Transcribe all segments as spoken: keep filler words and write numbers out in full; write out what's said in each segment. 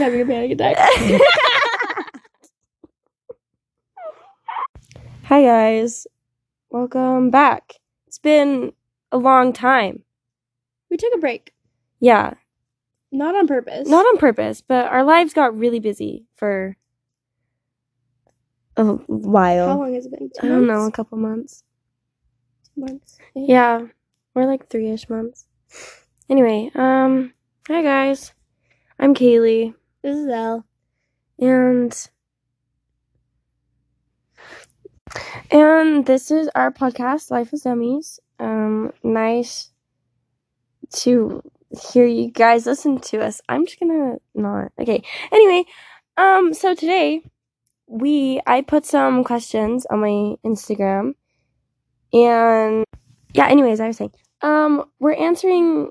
having a panic attack. Hi, guys. Welcome back. It's been a long time. We took a break. Yeah. Not on purpose. Not on purpose, but our lives got really busy for a while. How long has it been? Two I don't months? know, a couple months. Two months. Yeah. yeah. We're like three-ish months. Anyway, um, hi guys. I'm Kaylee. This is Elle. And and this is our podcast, Life as Dummies. Um, nice to hear you guys listen to us. I'm just gonna not. Okay. Anyway, um, so today we I put some questions on my Instagram, and yeah. Anyways, I was saying, um, we're answering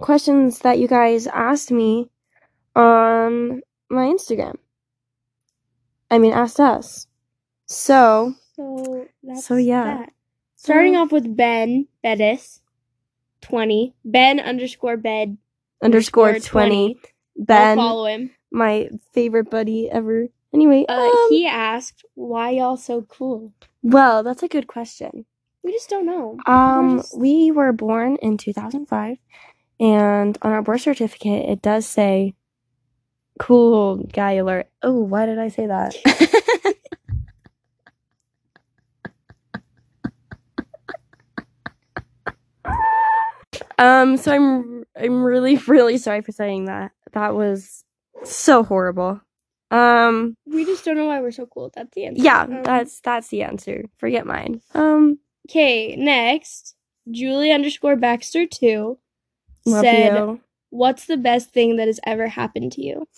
questions that you guys asked me on my Instagram. I mean, asked us. So. So that's so yeah. That. Starting so, off with Ben Bettis, twenty Ben underscore bed underscore twenty. Ben, I'll follow him. My favorite buddy ever. Anyway, uh, um, he asked, "Why y'all so cool?" Well, that's a good question. We just don't know. Um, we're just... we were born in two thousand five, and on our birth certificate, it does say, "Cool guy alert." Oh, why did I say that? Um, so I'm, I'm really, really sorry for saying that. That was so horrible. Um, we just don't know why we're so cool. That's the answer. Yeah, um, that's, that's the answer. Forget mine. Um, okay, next, Julie underscore Baxter two said, you. What's the best thing that has ever happened to you?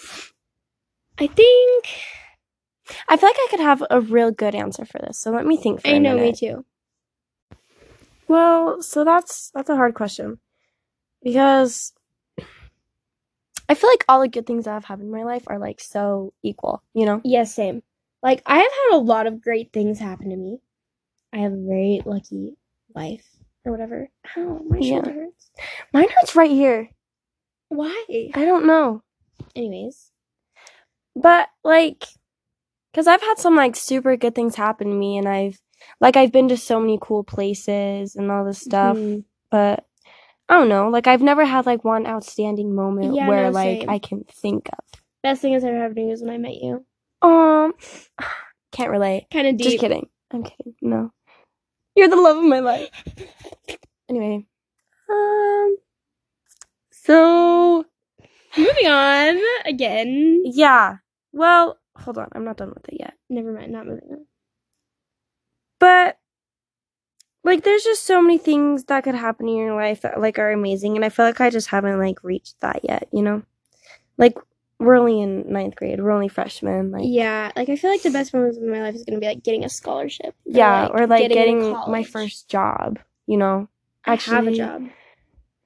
I think, I feel like I could have a real good answer for this. So let me think for I a know, minute. Me too. Well, so that's, that's a hard question. Because I feel like all the good things that have happened in my life are, like, so equal, you know? Yes, yeah, same. Like, I have had a lot of great things happen to me. I have a very lucky life, or whatever. Oh, my yeah. shoulder hurts. Mine hurts right here. Why? I don't know. Anyways. But, like, because I've had some, like, super good things happen to me, and I've, like, I've been to so many cool places and all this stuff, mm-hmm. but... I don't know. Like, I've never had, like, one outstanding moment yeah, where, no, like, same. I can think of. Best thing that's ever happened to me is when I met you. Um, can't relate. Kind of deep. Just kidding. I'm kidding. No. You're the love of my life. Anyway. Um, so. Moving on again. Yeah. Well, hold on. I'm not done with it yet. Never mind. Not moving on. But. Like, there's just so many things that could happen in your life that, like, are amazing. And I feel like I just haven't, like, reached that yet, you know? Like, we're only in ninth grade. We're only freshmen. Like, yeah. Like, I feel like the best moments of my life is going to be, like, getting a scholarship. Or, yeah. Like, or, like, getting, getting my first job, you know? Actually, I have a job.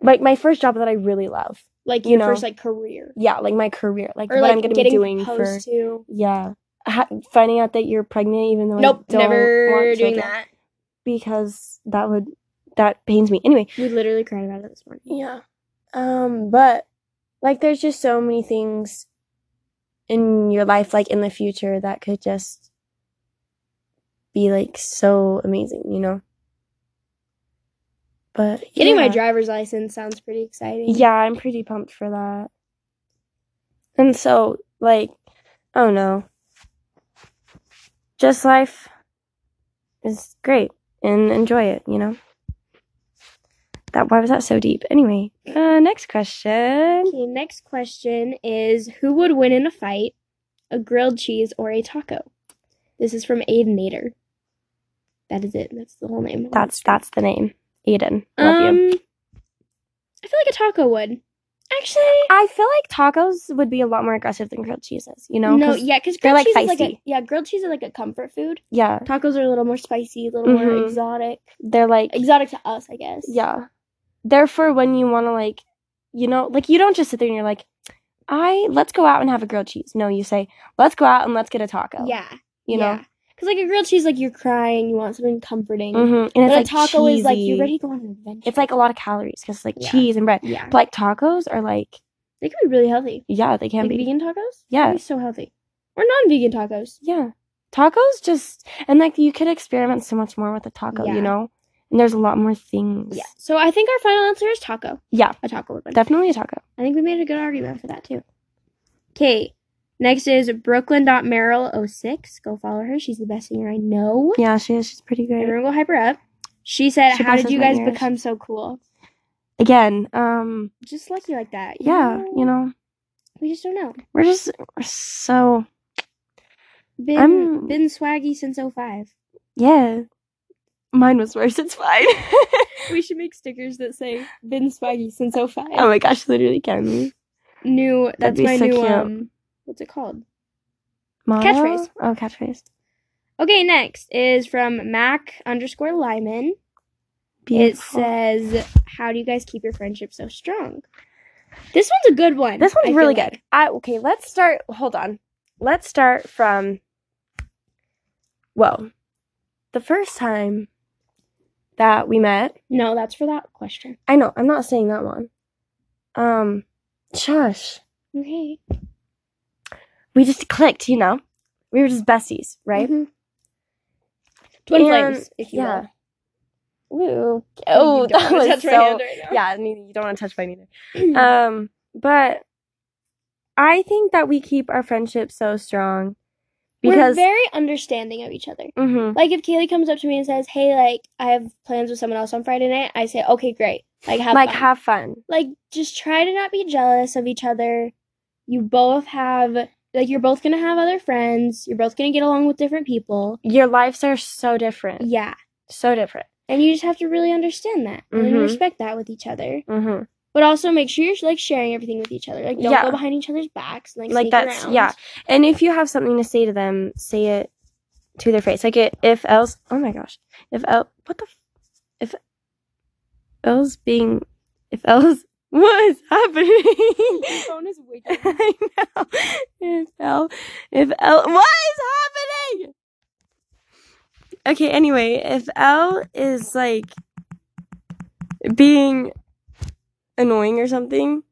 Like, my first job that I really love. Like, you your know? First, like, career. Yeah, like, my career. Like, or, what like, I'm going to be doing for... To... Yeah. Ha- finding out that you're pregnant even though nope, I don't never want doing that. Because that would that pains me. Anyway, we literally cried about it this morning. Yeah, um, but like, there's just so many things in your life, like in the future, that could just be like so amazing, you know. But getting yeah. my driver's license sounds pretty exciting. Yeah, I'm pretty pumped for that. And so, like, I don't know, just life is great. And enjoy it, you know? That why was that so deep? Anyway, uh, next question. Okay, next question is, who would win in a fight, a grilled cheese or a taco? This is from Aidenator. That is it. That's the whole name. That's that's the name. Aiden. Love um, you. I feel like a taco would. Actually, I feel like tacos would be a lot more aggressive than grilled cheeses, you know? No, cause yeah, because grilled cheese like is like a, yeah, grilled cheese is like a comfort food. Yeah. Tacos are a little more spicy, a little mm-hmm. more exotic. They're like... Exotic to us, I guess. Yeah. They're for when you want to like, you know, like you don't just sit there and you're like, I, let's go out and have a grilled cheese. No, you say, let's go out and let's get a taco. Yeah. You know? Yeah. Because, like, a grilled cheese, like, you're crying, you want something comforting. Mm-hmm. And it's, but like, a taco cheesy. Is, like, you're ready to go on an adventure. It's, like, a lot of calories because it's, like, yeah. cheese and bread. Yeah. But, like, tacos are, like, They could be really healthy. Yeah, they can like be. Vegan tacos? Yeah. They'd be so healthy. Or non-vegan tacos. Yeah. Tacos just... And, like, you could experiment so much more with a taco, yeah. you know? And there's a lot more things. Yeah. So I think our final answer is taco. Yeah. A taco would win. Definitely a taco. I think we made a good argument for that, too. Okay. Next is Brooklyn dot meryl oh six. Go follow her. She's the best singer I know. Yeah, she is. She's pretty great. Everyone go hype her up. She said, she how did you guys years. become so cool? Again, um... Just lucky like that. You yeah, know? you know. We just don't know. We're just we're so... Been, I'm, been swaggy since oh five. Yeah. Mine was worse. It's fine. We should make stickers that say, been swaggy since oh five. Oh my gosh, literally can we? New, that's That'd be my so new, cute. um... What's it called? Mama? Catchphrase. Oh, catchphrase. Okay, next is from Mac underscore Lyman. Beautiful. It says, how do you guys keep your friendship so strong? This one's a good one. This one's I really good. Like. I, okay, let's start. Hold on. Let's start from, well, the first time that we met. No, that's for that question. I know. I'm not saying that one. Um, shush. Okay. We just clicked, you know? We were just besties, right? Mm-hmm. Twin flames, if you yeah. will. Woo. Oh, that was touch so... My hand right now. Yeah, I mean, you don't want to touch mine either. um, but... I think that we keep our friendship so strong because we're very understanding of each other. Mm-hmm. Like, if Kaylee comes up to me and says, hey, like, I have plans with someone else on Friday night, I say, okay, great. Like, have like, fun. Like, have fun. Like, just try to not be jealous of each other. You both have, like, you're both going to have other friends. You're both going to get along with different people. Your lives are so different. Yeah. So different. And you just have to really understand that mm-hmm. and respect that with each other. Mm-hmm. But also make sure you're, like, sharing everything with each other. Like, don't yeah. go behind each other's backs. And, like, like sneak that's, around. Yeah. And if you have something to say to them, say it to their face. Like, it, if else, oh, my gosh. If else, what the, if else being, if else, what is happening? Your phone is wiggling. I know. If else, if else, what is happening? Okay, anyway, if L is, like, being... annoying or something,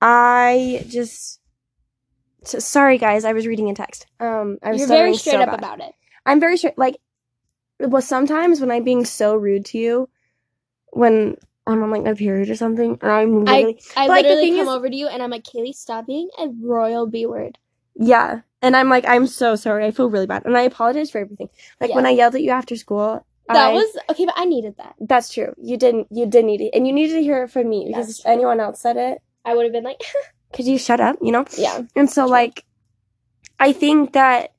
I just so, sorry guys, I was reading a text. Um, I was You're very straight so up bad. about it. I'm very straight. Like, well, sometimes when I'm being so rude to you, when I'm on like my period or something, and I'm literally, I, I like, literally the thing come is, over to you and I'm like, Kaylee, stop being a royal B word. Yeah, and I'm like, I'm so sorry. I feel really bad, and I apologize for everything. Like yeah. when I yelled at you after school. That I, was okay, but I needed that. That's true. You didn't. You did need it, and you needed to hear it from me because if anyone else said it, I would have been like, "Could you shut up?" You know. Yeah. And so, true. like, I think that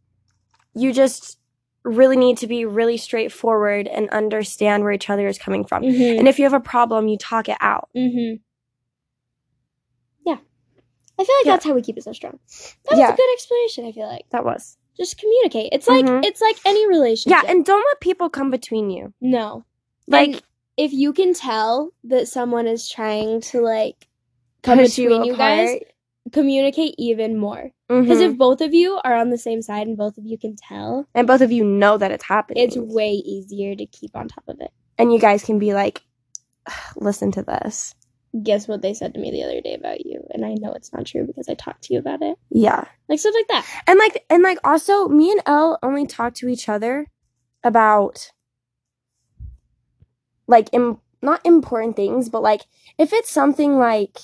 you just really need to be really straightforward and understand where each other is coming from. Mm-hmm. And if you have a problem, you talk it out. Mm-hmm. Yeah, I feel like yeah. that's how we keep it so strong. That was yeah. a good explanation. I feel like that was. Just communicate. It's like mm-hmm. it's like any relationship. Yeah, and don't let people come between you. No. Like, and if you can tell that someone is trying to, like, come between you, you guys, communicate even more. Because mm-hmm. if both of you are on the same side and both of you can tell. And both of you know that it's happening. It's way easier to keep on top of it. And you guys can be like, listen to this. Guess what they said to me the other day about you, and I know it's not true because I talked to you about it. Yeah, like stuff like that, and like and like also, me and Elle only talk to each other about like Im- not important things, but like if it's something like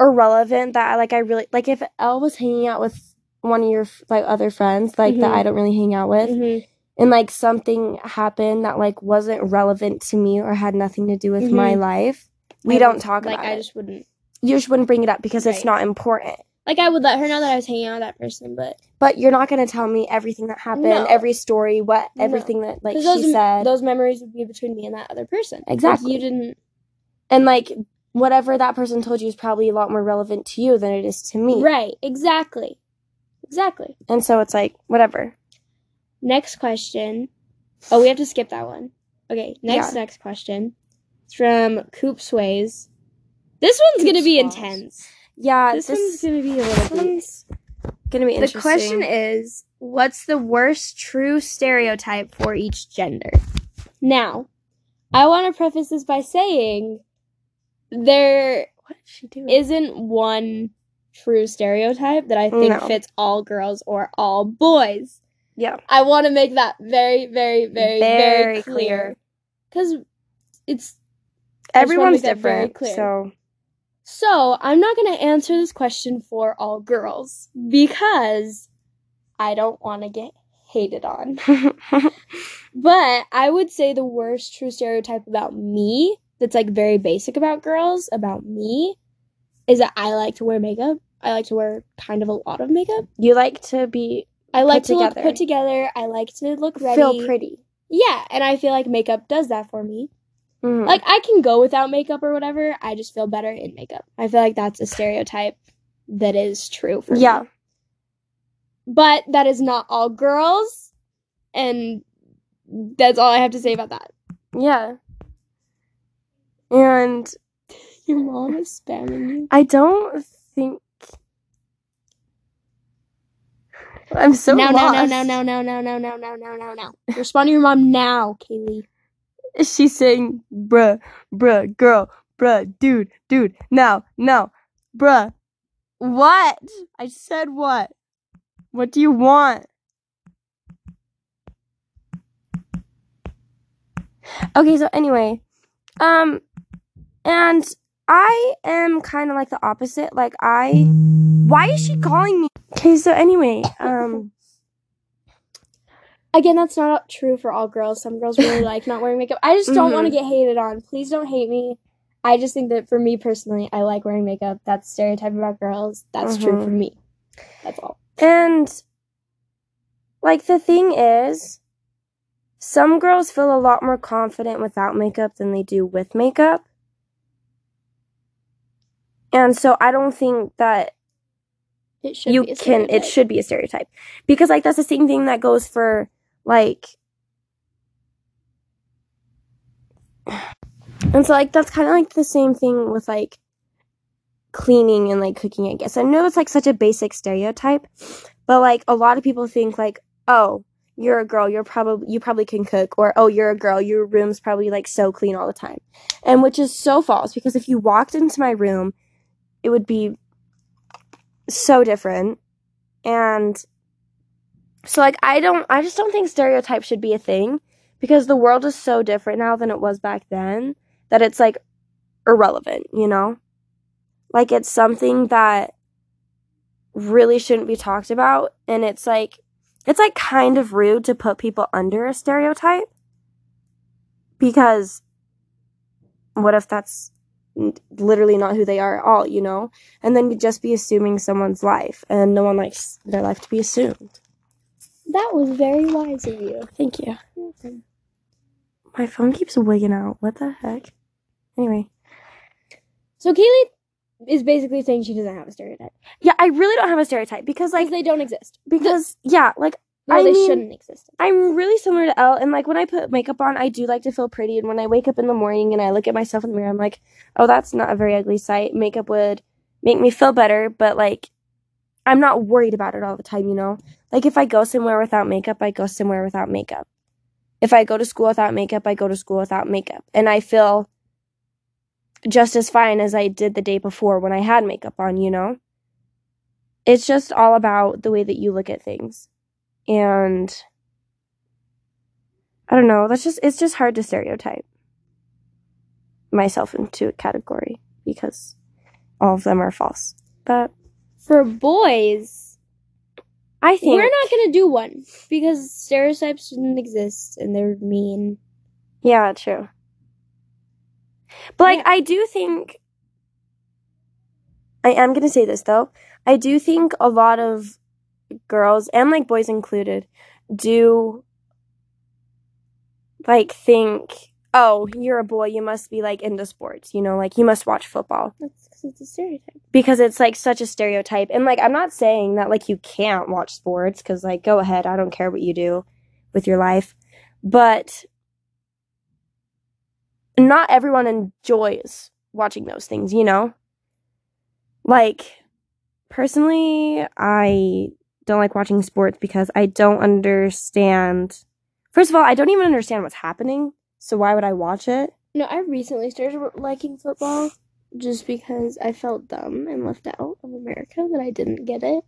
irrelevant that like I really like. If Elle was hanging out with one of your like other friends, like mm-hmm. that I don't really hang out with. Mm-hmm. And, like, something happened that, like, wasn't relevant to me or had nothing to do with mm-hmm. my life, we I don't talk like, about I it. Like, I just wouldn't. You just wouldn't bring it up because right. it's not important. Like, I would let her know that I was hanging out with that person, but... But you're not going to tell me everything that happened, no. every story, what, everything no. that, like, she those, said. Those memories would be between me and that other person. Exactly. Like, you didn't... And, like, whatever that person told you is probably a lot more relevant to you than it is to me. Right. Exactly. Exactly. And so it's, like, whatever. Next question. Oh, we have to skip that one. Okay, next yeah. next question. It's from Coop Sways. This one's going to be intense. Yeah. This, this one's going to be a little bit. going to be interesting. The question is, what's the worst true stereotype for each gender? Now, I want to preface this by saying there what is she doing? Isn't one true stereotype that I think no. fits all girls or all boys. Yeah. I want to make that very, very, very, very, very clear. Because it's... Everyone's different, so... So, I'm not going to answer this question for all girls because I don't want to get hated on. But I would say the worst true stereotype about me that's, like, very basic about girls, about me, is that I like to wear makeup. I like to wear kind of a lot of makeup. You like to be I like to look put together. I like to look ready. Feel pretty. Yeah, and I feel like makeup does that for me. Mm. Like, I can go without makeup or whatever. I just feel better in makeup. I feel like that's a stereotype that is true for yeah. me. Yeah. But that is not all girls, and that's all I have to say about that. Yeah. And... Your mom is spamming you. I don't think... I'm so no, lost. No, no, no, no, no, no, no, no, no, no, no. Respond to your mom now, Kaylee. She's saying, bruh, bruh, girl, bruh, dude, dude, now, now, bruh. What? I said what? What do you want? Okay, so anyway, um, and I am kind of like the opposite. Like, I, why is she calling me? Okay, so anyway, um. Again, that's not true for all girls. Some girls really like not wearing makeup. I just don't mm-hmm. want to get hated on. Please don't hate me. I just think that for me personally, I like wearing makeup. That's a stereotype about girls. That's mm-hmm. true for me. That's all. And, like, the thing is, some girls feel a lot more confident without makeup than they do with makeup. And so I don't think that it should you be a can. It should be a stereotype. Because, like, that's the same thing that goes for... Like, and so, like, that's kind of, like, the same thing with, like, cleaning and, like, cooking, I guess. I know it's, like, such a basic stereotype, but, like, a lot of people think, like, oh, you're a girl, you're probably, you probably can cook, or, oh, you're a girl, your room's probably, like, so clean all the time. And which is so false, because if you walked into my room, it would be so different, and... So, like, I don't, I just don't think stereotypes should be a thing because the world is so different now than it was back then that it's, like, irrelevant, you know? Like, it's something that really shouldn't be talked about, and it's, like, it's, like, kind of rude to put people under a stereotype because what if that's literally not who they are at all, you know? And then you'd just be assuming someone's life, and no one likes their life to be assumed. That was very wise of you. Thank you. Welcome. My phone keeps wigging out. What the heck? Anyway. So Kaylee is basically saying she doesn't have a stereotype. Yeah, I really don't have a stereotype because, like... Because they don't exist. Because, yeah, like... No, I they mean, shouldn't exist. I'm really similar to Elle, and, like, when I put makeup on, I do like to feel pretty, and when I wake up in the morning and I look at myself in the mirror, I'm like, oh, that's not a very ugly sight. Makeup would make me feel better, but, like, I'm not worried about it all the time, you know? Like, if I go somewhere without makeup, I go somewhere without makeup. If I go to school without makeup, I go to school without makeup. And I feel just as fine as I did the day before when I had makeup on, you know? It's just all about the way that you look at things. And I don't know, that's just it's just hard to stereotype myself into a category because all of them are false. But for boys, I think we're not gonna do one because stereotypes shouldn't exist and they're mean. Yeah, true. But like, yeah. I do think I am gonna say this though. I do think a lot of girls and like boys included do like think, oh, you're a boy, you must be, like, into sports, you know, like, you must watch football. That's because it's a stereotype. Because it's, like, such a stereotype. And, like, I'm not saying that, like, you can't watch sports, because, like, go ahead, I don't care what you do with your life. But not everyone enjoys watching those things, you know? Like, personally, I don't like watching sports because I don't understand. First of all, I don't even understand what's happening. So why would I watch it? No, I recently started liking football. just because I felt dumb and left out of America that I didn't get it.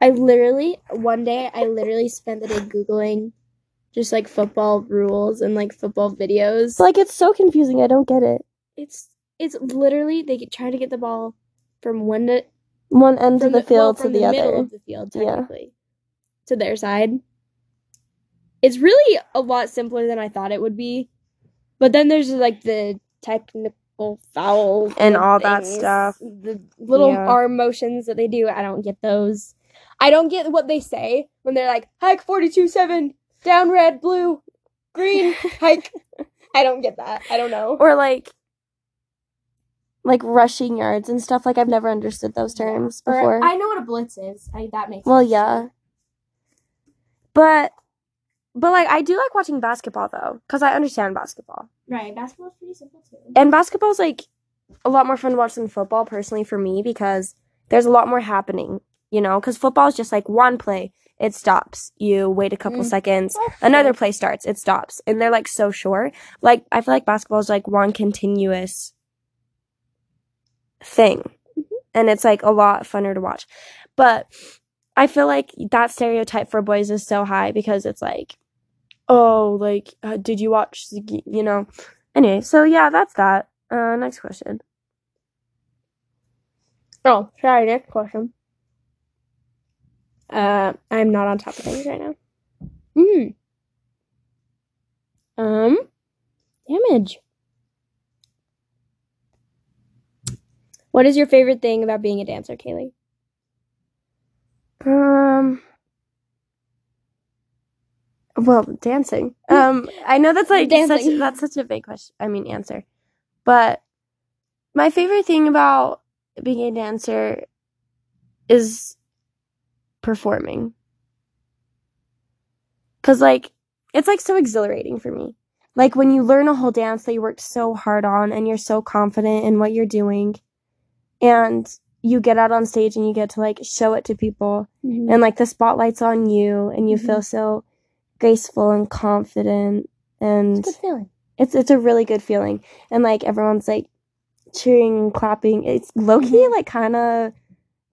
I literally, one day, I literally spent the day Googling just, like, football rules and, like, football videos. Like, it's so confusing. I don't get it. It's it's literally, they try to get the ball from one to... One end of the, the field well, to the, the other. From the middle of the field, technically. Yeah. To their side. It's really a lot simpler than I thought it would be. But then there's, like, the technical foul. And all things, that stuff. The little yeah. arm motions that they do. I don't get those. I don't get what they say when they're like, hike forty-two seven, down red, blue, green, hike. I don't get that. I don't know. Or, like... Like, rushing yards and stuff. Like, I've never understood those terms yeah. before. Or, I know what a blitz is. I, that makes well, sense. Well, yeah. But, but, like, I do like watching basketball, though. Because I understand basketball. Right. Basketball's pretty simple, too. And basketball's, like, a lot more fun to watch than football, personally, for me. Because there's a lot more happening, you know? Because football's just, like, one play. It stops. You wait a couple mm. seconds. That's another true. Play starts. It stops. And they're, like, so short. Like, I feel like basketball's, like, one continuous... thing mm-hmm. and it's like a lot funner to watch, but I feel like that stereotype for boys is so high because it's like, oh, like uh, did you watch the, you know, anyway, so yeah, that's that. Uh next question. Oh, sorry, next question. uh I'm not on top of things right now. mm. um damage What is your favorite thing about being a dancer, Kaylee? Um, well, dancing. Um, I know that's like such, that's such a big question. I mean, answer. But my favorite thing about being a dancer is performing. Cause like it's like so exhilarating for me. Like when you learn a whole dance that you worked so hard on, and you're so confident in what you're doing. And you get out on stage and you get to, like, show it to people. Mm-hmm. And, like, the spotlight's on you. And you mm-hmm. feel so graceful and confident. And it's a good feeling. It's, it's a really good feeling. And, like, everyone's, like, cheering and clapping. It's low-key, mm-hmm. like, kind of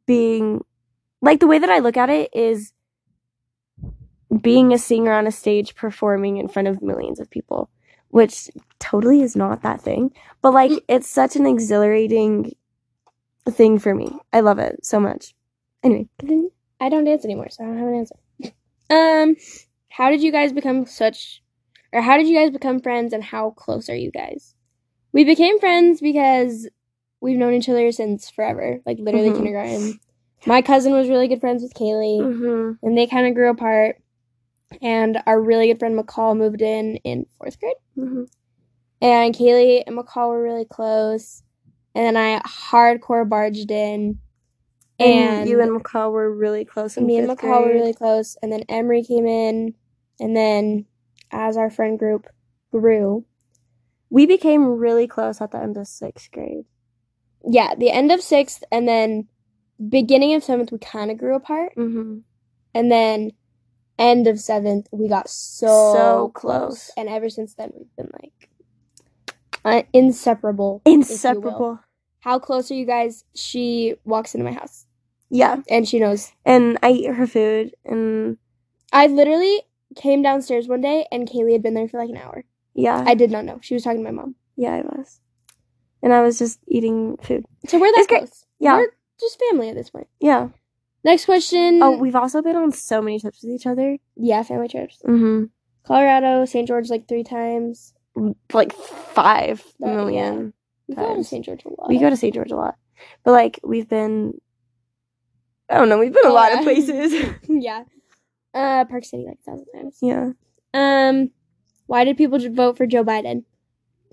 being... Like, the way that I look at it is being a singer on a stage performing in front of millions of people. Which totally is not that thing. But, like, mm-hmm. it's such an exhilarating... thing for me. I love it so much. Anyway, continue. I don't dance anymore, so I don't have an answer. Um, how did you guys become such, or how did you guys become friends, and how close are you guys? We became friends because we've known each other since forever, like literally mm-hmm. kindergarten. My cousin was really good friends with Kaylee, mm-hmm. and they kind of grew apart. And our really good friend McCall moved in in fourth grade, mm-hmm. and Kaylee and McCall were really close. And then I hardcore barged in. And, and you and McCall were really close. In me and McCall grade. Were really close. And then Emery came in. And then as our friend group grew, we became really close at the end of sixth grade. Yeah, the end of sixth. And then beginning of seventh, we kind of grew apart. Mm-hmm. And then end of seventh, we got so, so close. close. And ever since then, we've been like... Uh, inseparable. Inseparable. How close are you guys? She walks into my house. Yeah. And she knows. And I eat her food. And I literally came downstairs one day and Kaylee had been there for like an hour. Yeah. I did not know. She was talking to my mom. Yeah, I was. And I was just eating food. So we're that it's close. Great. Yeah. We're just family at this point. Yeah. Next question. Oh, we've also been on so many trips with each other. Yeah, family trips. Mm-hmm. Colorado, Saint George like three times. Like five oh, million. Yeah. We times. go to Saint George a lot. We go to Saint George a lot, but like we've been, I don't know, we've been a yeah. lot of places. yeah, uh, Park City like a thousand times. Yeah. Um, why did people vote for Joe Biden?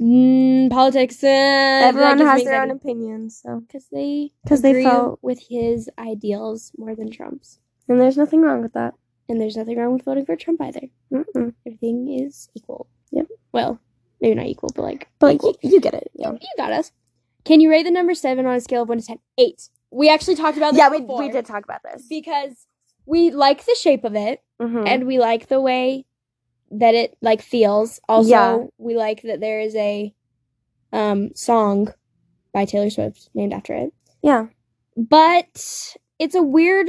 Mm, politics. Uh, Everyone has their own opinions, so because they because they felt with his ideals more than Trump's, and there's nothing wrong with that. And there's nothing wrong with voting for Trump either. Mm-mm. Everything is equal. Yep. Well. Maybe not equal, but like... But like, you, you get it. Yeah. You got us. Can you rate the number seven on a scale of one to ten? eight. We actually talked about this yeah, we, before. Yeah, we did talk about this. Because we like the shape of it, mm-hmm. and we like the way that it, like, feels. Also, yeah. we like that there is a um song by Taylor Swift, named after it. Yeah. But it's a weird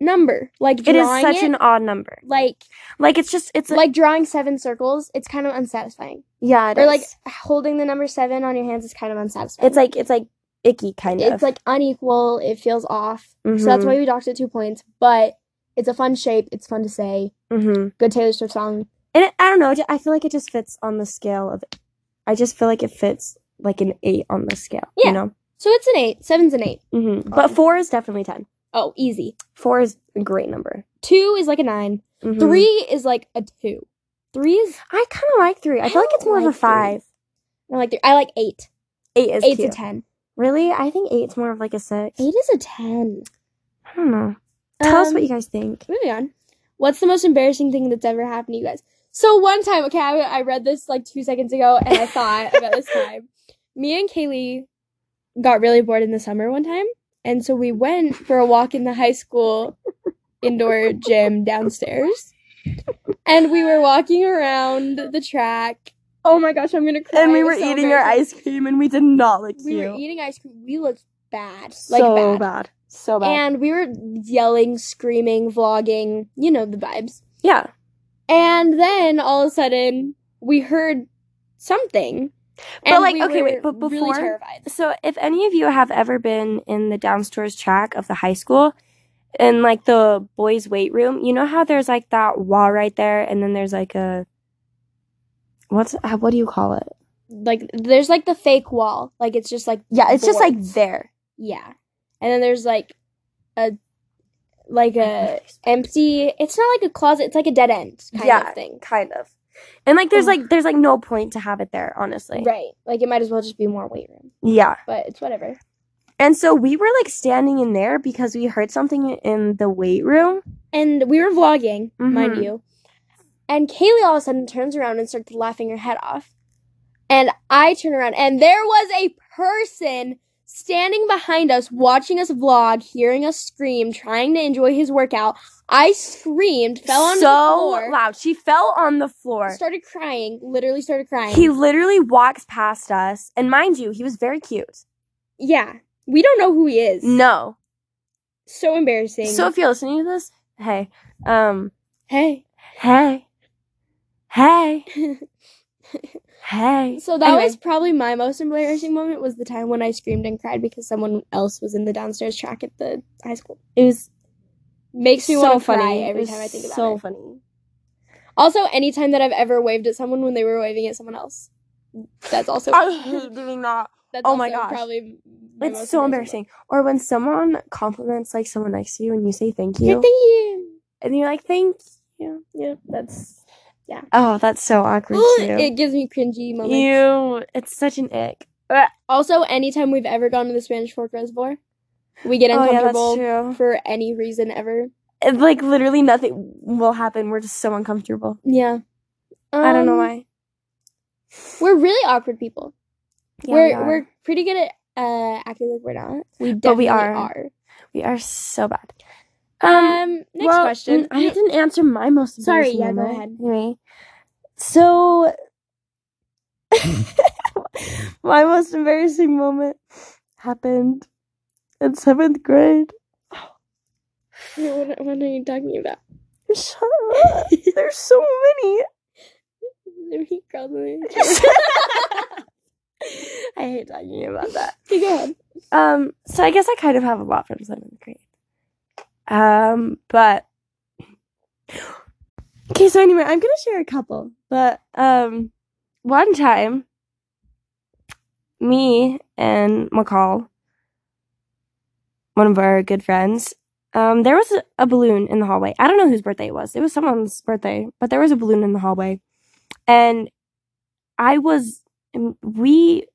number. Like, it is such it, an odd number. Like, like it's just, it's a, like drawing seven circles. It's kind of unsatisfying. Yeah, it or is. Or like holding the number seven on your hands is kind of unsatisfying. It's like, it's like icky kind of. It's like unequal. It feels off. Mm-hmm. So that's why we docked it two points. But it's a fun shape. It's fun to say. Mm-hmm. Good Taylor Swift song. And it, I don't know. I feel like it just fits on the scale of, I just feel like it fits like an eight on the scale. Yeah. You know? So it's an eight. Seven's an eight. Mm-hmm. But four is definitely ten. Oh, easy. Four is a great number. Two is like a nine. Mm-hmm. Three is like a two. Three is... I kind of like three. I, I feel like it's more like of a five. I like three. I like eight. Eight is Eight's cute. Eight's a ten. Really? I think eight's more of like a six. Eight is a ten. I don't know. Tell um, us what you guys think. Moving on. What's the most embarrassing thing that's ever happened to you guys? So one time, okay, I, I read this like two seconds ago, and I thought about this time. Me and Kaylee got really bored in the summer one time, and so we went for a walk in the high school indoor gym downstairs, and we were walking around the track. Oh my gosh, I'm gonna cry. And we were so eating our ice cream, and we did not look we cute. We were eating ice cream. We looked bad. Like, so bad. bad. So bad. And we were yelling, screaming, vlogging. You know the vibes. Yeah. And then, all of a sudden, we heard something. But, and like, we okay, were wait, but before, really terrified. So if any of you have ever been in the downstairs track of the high school, in, like, the boys' weight room, you know how there's, like, that wall right there, and then there's, like, a, what's, what do you call it? Like, there's, like, the fake wall. Like, it's just, like, yeah, it's boards. Just, like, there. Yeah. And then there's, like, a... Like a empty, it's not like a closet, it's like a dead end kind yeah, of thing. Kind of. And like there's like there's like no point to have it there, honestly. Right. Like it might as well just be more weight room. Yeah. But it's whatever. And so we were like standing in there because we heard something in the weight room. And we were vlogging, mm-hmm. mind you. And Kaylee all of a sudden turns around and starts laughing her head off. And I turn around and there was a person standing behind us, watching us vlog, hearing us scream, trying to enjoy his workout. I screamed, fell on the floor. So loud. She fell on the floor. Started crying. Literally started crying. He literally walks past us. And mind you, he was very cute. Yeah. We don't know who he is. No. So embarrassing. So if you're listening to this, hey. Um. Hey. Hey. Hey. Hey. So that anyway. was probably my most embarrassing moment, was the time when I screamed and cried because someone else was in the downstairs track at the high school. It was makes me so want to funny. cry every time I think about so it. So funny. Also, any time that I've ever waved at someone when they were waving at someone else, that's also I hate doing that. That's oh my gosh. Probably my it's most so embarrassing. Moment. Or when someone compliments like someone next to you and you say thank you. Yeah, thank you. And you're like thank you. Yeah, that's Yeah. Oh, that's so awkward, too. It gives me cringy moments. Ew, it's such an ick. Also, anytime we've ever gone to the Spanish Fork Reservoir, we get uncomfortable oh, yeah, for any reason ever. It, like, literally nothing will happen. We're just so uncomfortable. Yeah. Um, I don't know why. We're really awkward people. Yeah, we're we are. we're pretty good at uh, acting like we're not. We definitely but we are. are. We are so bad. Um, um, next well, question. I didn't answer my most Sorry, yeah, moment. go ahead. Anyway, so, my most embarrassing moment happened in seventh grade. What, what are you talking about? Shut up. There's so many. I hate talking about that. Okay, go ahead. Um, so I guess I kind of have a lot from seventh grade. Um, but, okay, so anyway, I'm gonna share a couple, but, um, one time, me and McCall, one of our good friends, um, there was a, a balloon in the hallway. I don't know whose birthday it was. It was someone's birthday, but there was a balloon in the hallway, and I was, we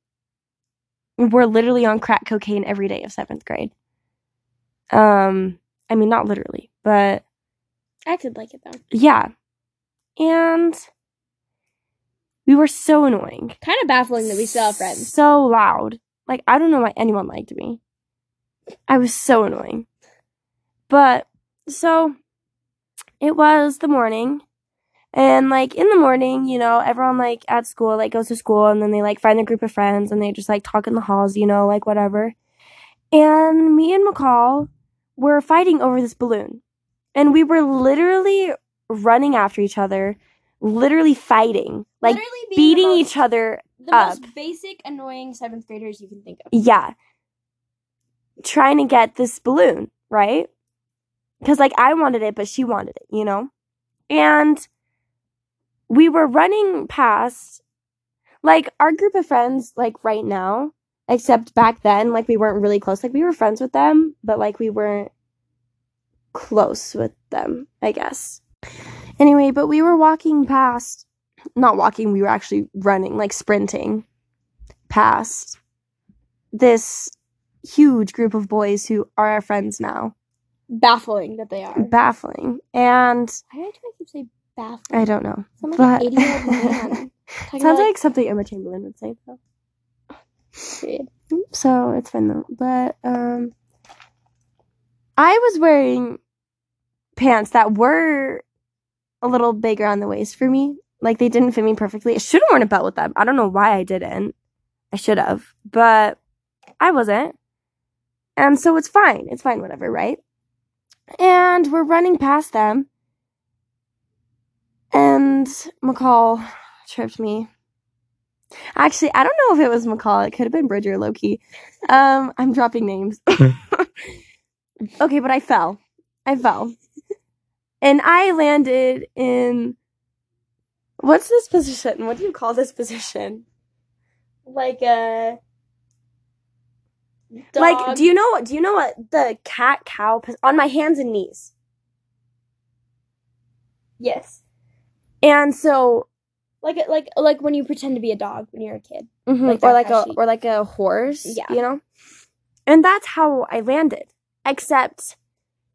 were literally on crack cocaine every day of seventh grade. Um... I mean, not literally, but... Acted like it, though. Yeah. And we were so annoying. Kind of baffling that we still have friends. So loud. Like, I don't know why anyone liked me. I was so annoying. But, so, it was the morning, And, like, in the morning, you know, everyone, like, at school, like, goes to school, and then they, like, find their group of friends, and they just, like, talk in the halls, you know, like, whatever. And me and McCall were fighting over this balloon. And we were literally running after each other, literally fighting, like, literally beating most, each other the up. The most basic, annoying seventh graders you can think of. Yeah. Trying to get this balloon, right? Because, like, I wanted it, but she wanted it, you know? And we were running past, like, our group of friends, like, right now, except back then, like, we weren't really close. Like, we were friends with them, but, like, we weren't close with them, I guess. Anyway, but we were walking past, not walking, we were actually running, like, sprinting past this huge group of boys who are our friends now. Baffling that they are. Baffling. And why do I keep saying baffling? I don't know. Sounds like an eighty-year-old man. Sounds like, like something Emma Chamberlain would say, though. So it's fine though. But um, I was wearing pants that were a little bigger on the waist for me. Like, they didn't fit me perfectly. I should have worn a belt with them. I don't know why I didn't. I should have, but I wasn't. And so it's fine. It's fine. Whatever, right? And we're running past them, and McCall tripped me. Actually, I don't know if it was McCall. It could have been Bridger, low-key. Um, I'm dropping names. Okay, but I fell. I fell. And I landed in... What's this position? What do you call this position? Like a... Dog. Like, do you know Do you know what the cat-cow... Pos- on my hands and knees. Yes. And so... Like like like when you pretend to be a dog when you're a kid, mm-hmm. like or like a or like a horse, yeah. You know, and that's how I landed. Except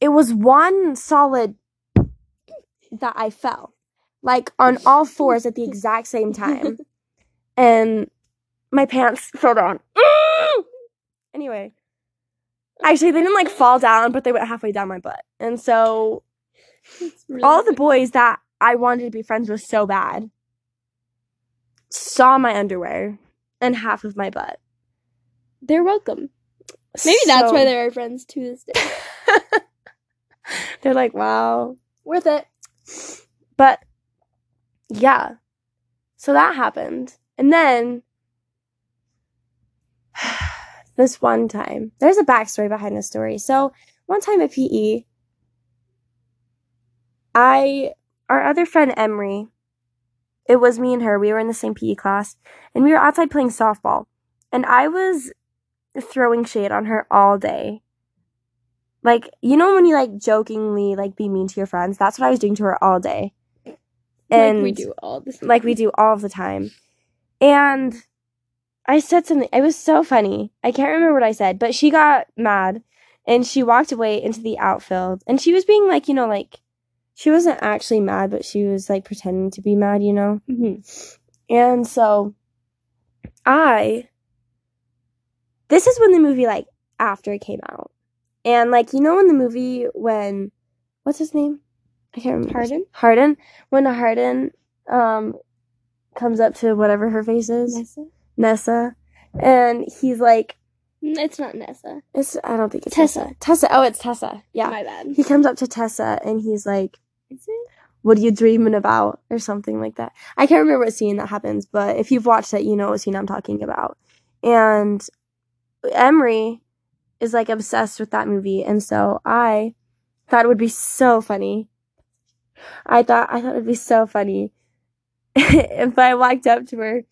it was one solid that I fell, like on all fours at the exact same time, and my pants fell down. Anyway, actually they didn't like fall down, but they went halfway down my butt, and so really all the boys that I wanted to be friends with so bad saw my underwear and half of my butt. They're welcome. Maybe so, that's why they're our friends to this day. They're like, wow. Worth it. But, yeah. So that happened. And then, this one time, there's a backstory behind this story. So, one time at P E, I, our other friend Emery, it was me and her. We were in the same P E class, and we were outside playing softball. And I was throwing shade on her all day. Like, you know when you, like, jokingly, like, be mean to your friends? That's what I was doing to her all day. And like we do all the time. Like we do all the time. And I said something. It was so funny. I can't remember what I said, but she got mad, and she walked away into the outfield. And she was being, like, you know, like... She wasn't actually mad, but she was, like, pretending to be mad, you know? Mm-hmm. And so, I... This is when the movie, like, after it came out. And, like, you know in the movie when... What's his name? I can't remember. Harden? Harden. When Harden um, comes up to whatever her face is. Nessa? Nessa. And he's, like... It's not Nessa. It's I don't think it's Tessa. Tessa. Tessa. Oh, it's Tessa. Yeah. My bad. He comes up to Tessa and he's like, is it? What are you dreaming about? Or something like that. I can't remember what scene that happens, but if you've watched it, you know what scene I'm talking about. And Emery is like obsessed with that movie. And so I thought it would be so funny. I thought I thought it would be so funny if I walked up to her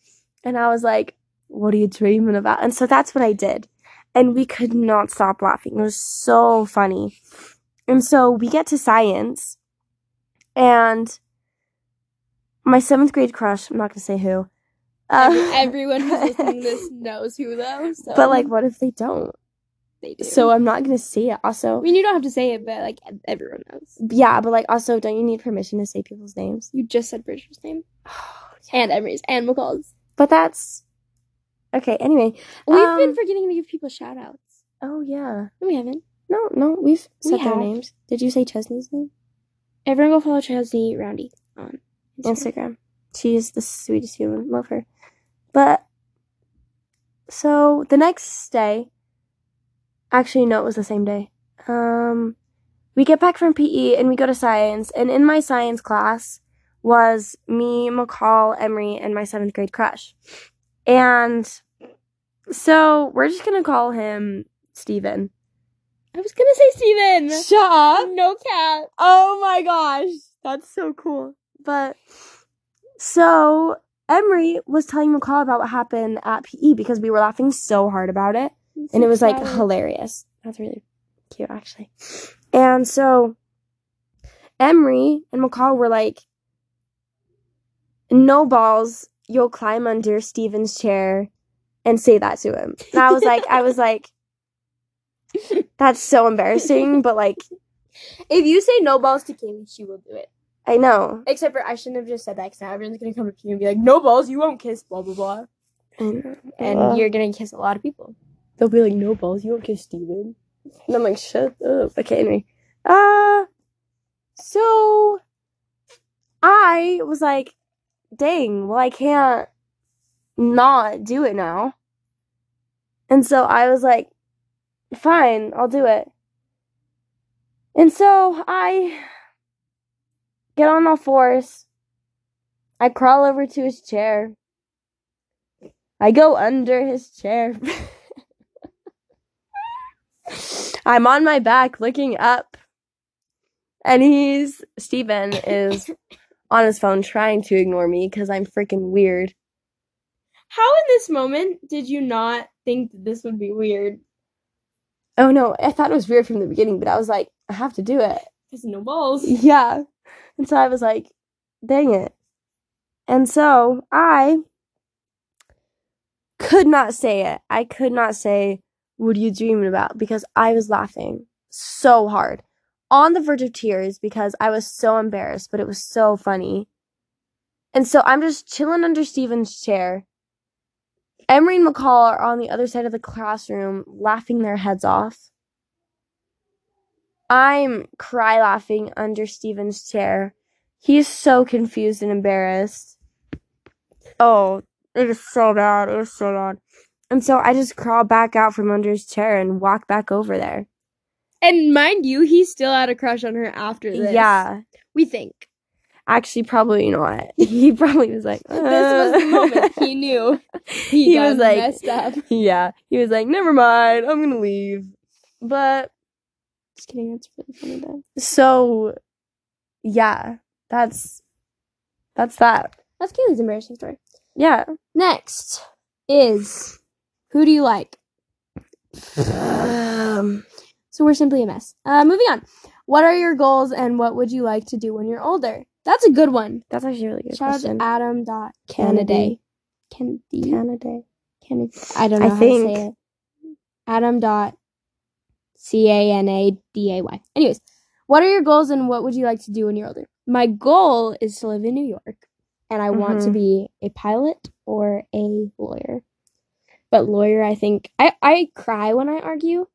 and I was like, what are you dreaming about? And so that's what I did. And we could not stop laughing. It was so funny. And so we get to science. And my seventh grade crush, I'm not going to say who. Uh, Every, everyone who's listening to this knows who, though. So. But, like, what if they don't? They do. So I'm not going to say it. Also, I mean, you don't have to say it, but, like, everyone knows. Yeah, but, like, also, don't you need permission to say people's names? You just said Bridger's name. Oh, yeah. And Emery's. And McCall's. But that's... Okay, anyway. We've um, been forgetting to give people shout-outs. Oh, yeah. No, we haven't. No, no, we've said we their have. names. Did you say Chesney's name? Everyone go follow Chesney Roundy on Instagram. She is the sweetest human. Love her. But, so, the next day, actually, no, it was the same day. Um, we get back from P E, and we go to science, and in my science class was me, McCall, Emery, and my seventh grade crush. And so, we're just gonna call him Steven. I was gonna say Steven! Shut up! No cat! Oh my gosh! That's so cool. But, so, Emery was telling McCall about what happened at P E because we were laughing so hard about it. It's and so it was, like, funny. Hilarious. That's really cute, actually. And so, Emery and McCall were like, no balls, you'll climb under Steven's chair and say that to him. And I was like, I was like, that's so embarrassing, but, like, if you say no balls to Kim, she will do it. I know. Except for I shouldn't have just said that because now everyone's going to come up to you and be like, no balls, you won't kiss, blah, blah, blah. And, and uh, you're going to kiss a lot of people. They'll be like, no balls, you won't kiss Steven. And I'm like, shut up. Okay, anyway. Uh, so I was like, dang, well, I can't not do it now. And so I was like, fine, I'll do it. And so I get on all fours. I crawl over to his chair. I go under his chair. I'm on my back looking up. And he's, Steven is on his phone trying to ignore me because I'm freaking weird. How in this moment did you not think that this would be weird? Oh no, I thought it was weird from the beginning, but I was like, I have to do it. Because no balls. Yeah. And so I was like, dang it. And so I could not say it. I could not say, what are you dreaming about? Because I was laughing so hard on the verge of tears because I was so embarrassed, but it was so funny. And so I'm just chilling under Steven's chair. Emery and McCall are on the other side of the classroom laughing their heads off. I'm cry laughing under Steven's chair. He is so confused and embarrassed. Oh, it is so bad. It is so bad. And so I just crawl back out from under his chair and walk back over there. And mind you, he still had a crush on her after this. Yeah. We think. Actually, probably not. He probably was like, uh. This was the moment he knew he, he got was like, messed up. Yeah. He was like, never mind. I'm going to leave. But. Just kidding, that's really funny though. So, yeah, that's that's that. That's Kaylee's embarrassing story. Yeah. Next is, who do you like? Um, so we're simply a mess. Uh, moving on. What are your goals and what would you like to do when you're older? That's a good one. That's actually a really good Shout question. Shout out to Adam Canaday. Canaday. Canaday. Canaday. I don't know I how think... to say it. Adam dot. C A N A D A Y. Anyways, what are your goals and what would you like to do when you're older? My goal is to live in New York, and I mm-hmm. want to be a pilot or a lawyer. But lawyer, I think... I, I cry when I argue,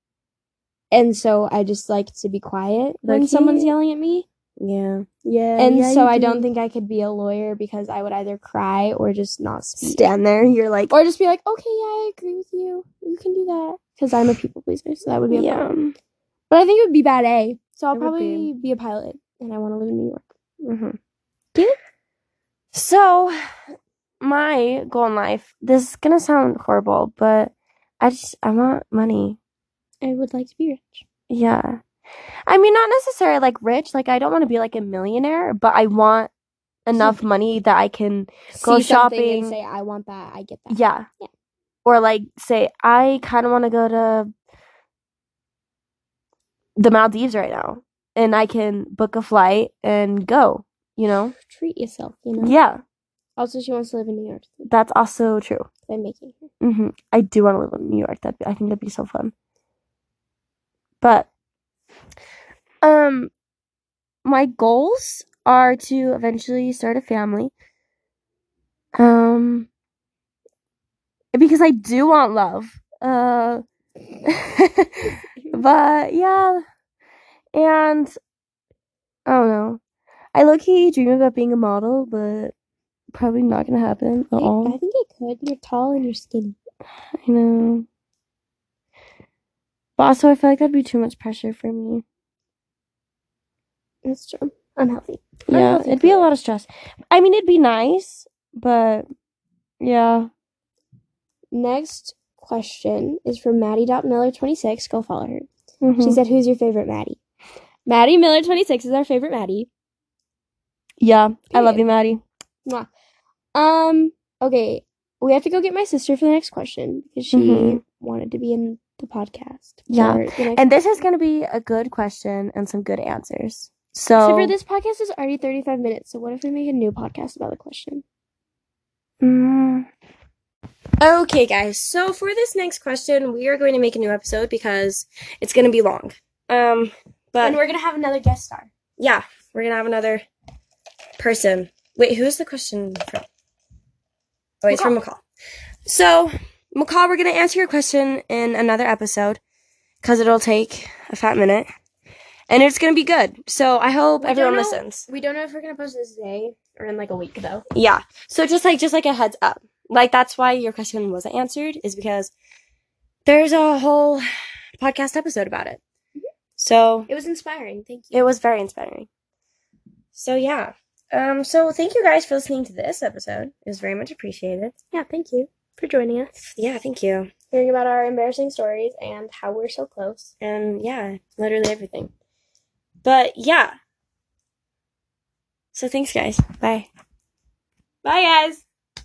and so I just like to be quiet when okay. someone's yelling at me. Yeah. Yeah. And yeah, so I do. don't think I could be a lawyer because I would either cry or just not speak. Stand there, you're like... Or just be like, okay, yeah, I agree with you. You can do that. Because I'm a people pleaser, so that would be a problem. Yeah. But I think it would be bad A. So I'll it probably be. be a pilot, and I want to live in New York. Mm-hmm. Yeah. So, my goal in life, this is going to sound horrible, but I just, I want money. I would like to be rich. Yeah. I mean, not necessarily, like, rich. Like, I don't want to be, like, a millionaire, but I want enough so, money that I can go see shopping. And say, I want that, I get that. Yeah. Yeah. Or, like, say, I kind of want to go to the Maldives right now. And I can book a flight and go, you know? Treat yourself, you know? Yeah. Also, she wants to live in New York. That's also true. I'm making her. Mm-hmm. I do want to live in New York. That'd be, I think that'd be so fun. But, um, my goals are to eventually start a family. Um... Because I do want love. Uh, but, yeah. And, I don't know. I low-key dream about being a model, but probably not going to happen at I, all. I think it could. You're tall and you're skinny. I know. But also, I feel like that'd be too much pressure for me. That's true. Unhealthy. Yeah, Unhealthy it'd be it. a lot of stress. I mean, it'd be nice, but yeah. Next question is from Maddie dot Miller twenty-six. Go follow her. Mm-hmm. She said, who's your favorite Maddie? Maddie Miller twenty-six is our favorite Maddie. Yeah, Period. I love you, Maddie. Mwah. Um. Okay, we have to go get my sister for the next question because she mm-hmm. wanted to be in the podcast. Yeah, the and this is going to be a good question and some good answers. So, so for this podcast is already thirty-five minutes. So what if we make a new podcast about the question? Mm. Okay, guys. So for this next question, we are going to make a new episode because it's going to be long. Um, but and we're going to have another guest star. Yeah, we're going to have another person. Wait, who is the question from? Oh, wait, it's from McCall. So, McCall, we're going to answer your question in another episode because it'll take a fat minute. And it's going to be good. So, I hope we everyone don't know, listens. We don't know if we're going to post this today or in like a week, though. Yeah. So, just like just like a heads up. Like, that's why your question wasn't answered is because there's a whole podcast episode about it. Mm-hmm. So, it was inspiring. Thank you. It was very inspiring. So, yeah. Um, so thank you guys for listening to this episode. It was very much appreciated. Yeah, thank you for joining us. Yeah, thank you. Hearing about our embarrassing stories and how we're so close. And yeah, literally everything. But yeah. So thanks, guys. Bye. Bye, guys.